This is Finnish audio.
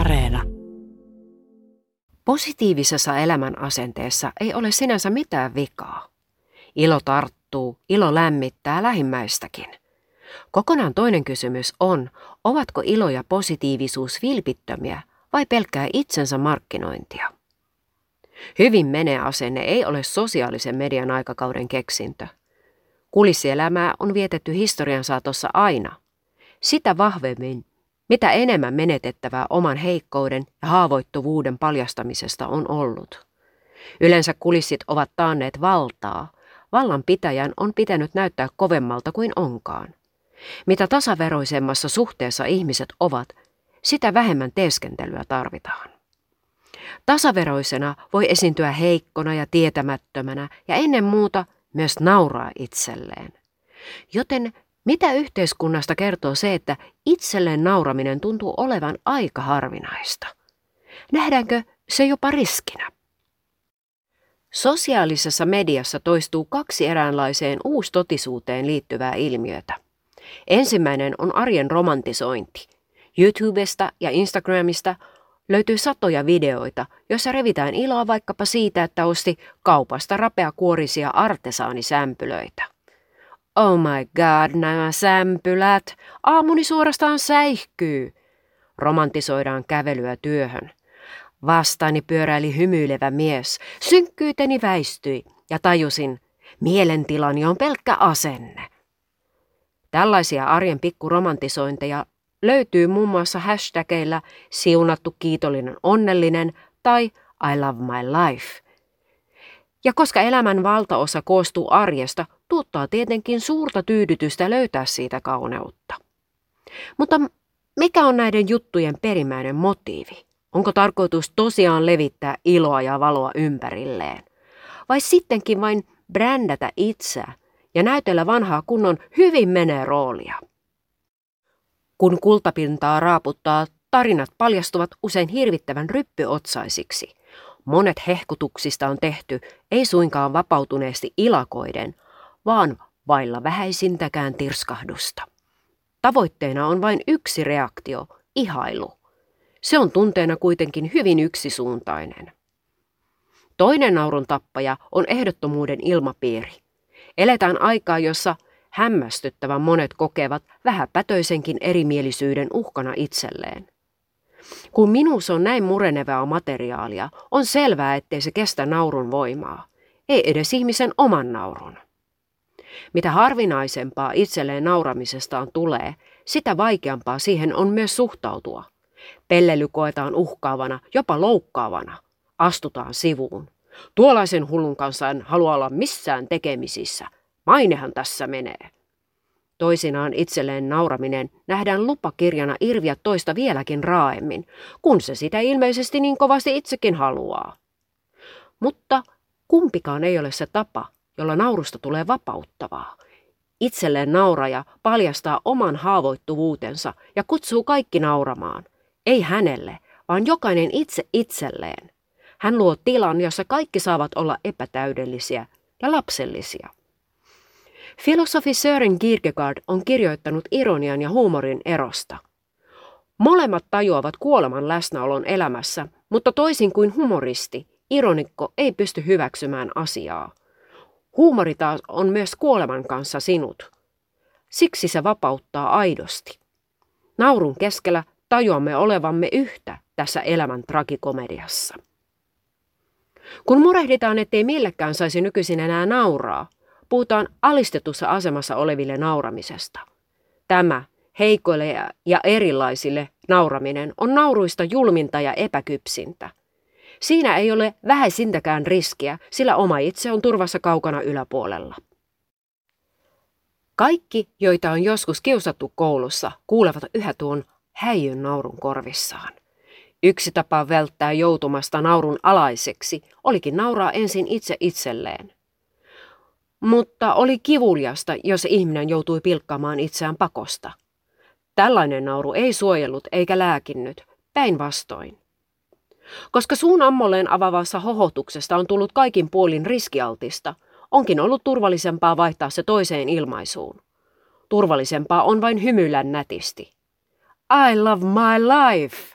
Areena. Positiivisessa elämän asenteessa ei ole sinänsä mitään vikaa. Ilo tarttuu, ilo lämmittää lähimmäistäkin. Kokonaan toinen kysymys on, ovatko ilo ja positiivisuus vilpittömiä vai pelkkää itsensä markkinointia. Hyvin menee -asenne ei ole sosiaalisen median aikakauden keksintö. Kulissielämää on vietetty historian saatossa aina. Sitä vahvemmin, mitä enemmän menetettävää oman heikkouden ja haavoittuvuuden paljastamisesta on ollut. Yleensä kulissit ovat taanneet valtaa. Vallanpitäjän on pitänyt näyttää kovemmalta kuin onkaan. Mitä tasaveroisemmassa suhteessa ihmiset ovat, sitä vähemmän teeskentelyä tarvitaan. Tasaveroisena voi esiintyä heikkona ja tietämättömänä ja ennen muuta myös nauraa itselleen. Joten mitä yhteiskunnasta kertoo se, että itselleen nauraminen tuntuu olevan aika harvinaista? Nähdäänkö se jopa riskinä? Sosiaalisessa mediassa toistuu kaksi eräänlaiseen uustotisuuteen liittyvää ilmiötä. Ensimmäinen on arjen romantisointi. YouTubesta ja Instagramista löytyy satoja videoita, joissa revitään iloa vaikkapa siitä, että osti kaupasta rapeakuorisia artesaanisämpylöitä. Oh my god, nämä sämpylät! Aamuni suorastaan säihkyy! Romantisoidaan kävelyä työhön. Vastaani pyöräili hymyilevä mies. Synkkyyteni väistyi ja tajusin, mielentilani on pelkkä asenne. Tällaisia arjen pikkuromantisointeja löytyy muun muassa hashtageilla siunattu kiitollinen onnellinen tai I love my life. Ja koska elämän valtaosa koostuu arjesta, tuottaa tietenkin suurta tyydytystä löytää siitä kauneutta. Mutta mikä on näiden juttujen perimmäinen motiivi? Onko tarkoitus tosiaan levittää iloa ja valoa ympärilleen? Vai sittenkin vain brändätä itseä ja näytellä vanhaa kunnon hyvin menee roolia? Kun kultapintaa raaputtaa, tarinat paljastuvat usein hirvittävän ryppyotsaisiksi. Monet hehkutuksista on tehty, ei suinkaan vapautuneesti ilakoiden, vaan vailla vähäisintäkään tirskahdusta. Tavoitteena on vain yksi reaktio, ihailu. Se on tunteena kuitenkin hyvin yksisuuntainen. Toinen naurun tappaja on ehdottomuuden ilmapiiri. Eletään aikaa, jossa hämmästyttävän monet kokevat vähäpätöisenkin erimielisyyden uhkana itselleen. Kun minuus on näin murenevaa materiaalia, on selvää, ettei se kestä naurun voimaa, ei edes ihmisen oman naurun. Mitä harvinaisempaa itselleen nauramisestaan tulee, sitä vaikeampaa siihen on myös suhtautua. Pellely koetaan uhkaavana, jopa loukkaavana. Astutaan sivuun. Tuollaisen hullun kanssa en halua olla missään tekemisissä. Mainehan tässä menee. Toisinaan itselleen nauraminen nähdään lupakirjana irviä toista vieläkin raaemmin, kun se sitä ilmeisesti niin kovasti itsekin haluaa. Mutta kumpikaan ei ole se tapa, jolla naurusta tulee vapauttavaa. Itselleen nauraja paljastaa oman haavoittuvuutensa ja kutsuu kaikki nauramaan. Ei hänelle, vaan jokainen itse itselleen. Hän luo tilan, jossa kaikki saavat olla epätäydellisiä ja lapsellisia. Filosofi Søren Kierkegaard on kirjoittanut ironian ja huumorin erosta. Molemmat tajuavat kuoleman läsnäolon elämässä, mutta toisin kuin humoristi, ironikko ei pysty hyväksymään asiaa. Huumori taas on myös kuoleman kanssa sinut. Siksi se vapauttaa aidosti. Naurun keskellä tajuamme olevamme yhtä tässä elämän tragikomediassa. Kun murehditaan, ettei millekään saisi nykyisin enää nauraa, puhutaan alistetussa asemassa oleville nauramisesta. Tämä heikoille ja erilaisille nauraminen on nauruista julminta ja epäkypsintä. Siinä ei ole vähäisintäkään riskiä, sillä oma itse on turvassa kaukana yläpuolella. Kaikki, joita on joskus kiusattu koulussa, kuulevat yhä tuon häijyn naurun korvissaan. Yksi tapa välttää joutumasta naurun alaiseksi olikin nauraa ensin itse itselleen. Mutta oli kivuliasta, jos ihminen joutui pilkkaamaan itseään pakosta. Tällainen nauru ei suojellut eikä lääkinnyt, päinvastoin. Koska suun ammolleen avavassa hohotuksesta on tullut kaikin puolin riskialtista, onkin ollut turvallisempaa vaihtaa se toiseen ilmaisuun. Turvallisempaa on vain hymyillä nätisti. I love my life!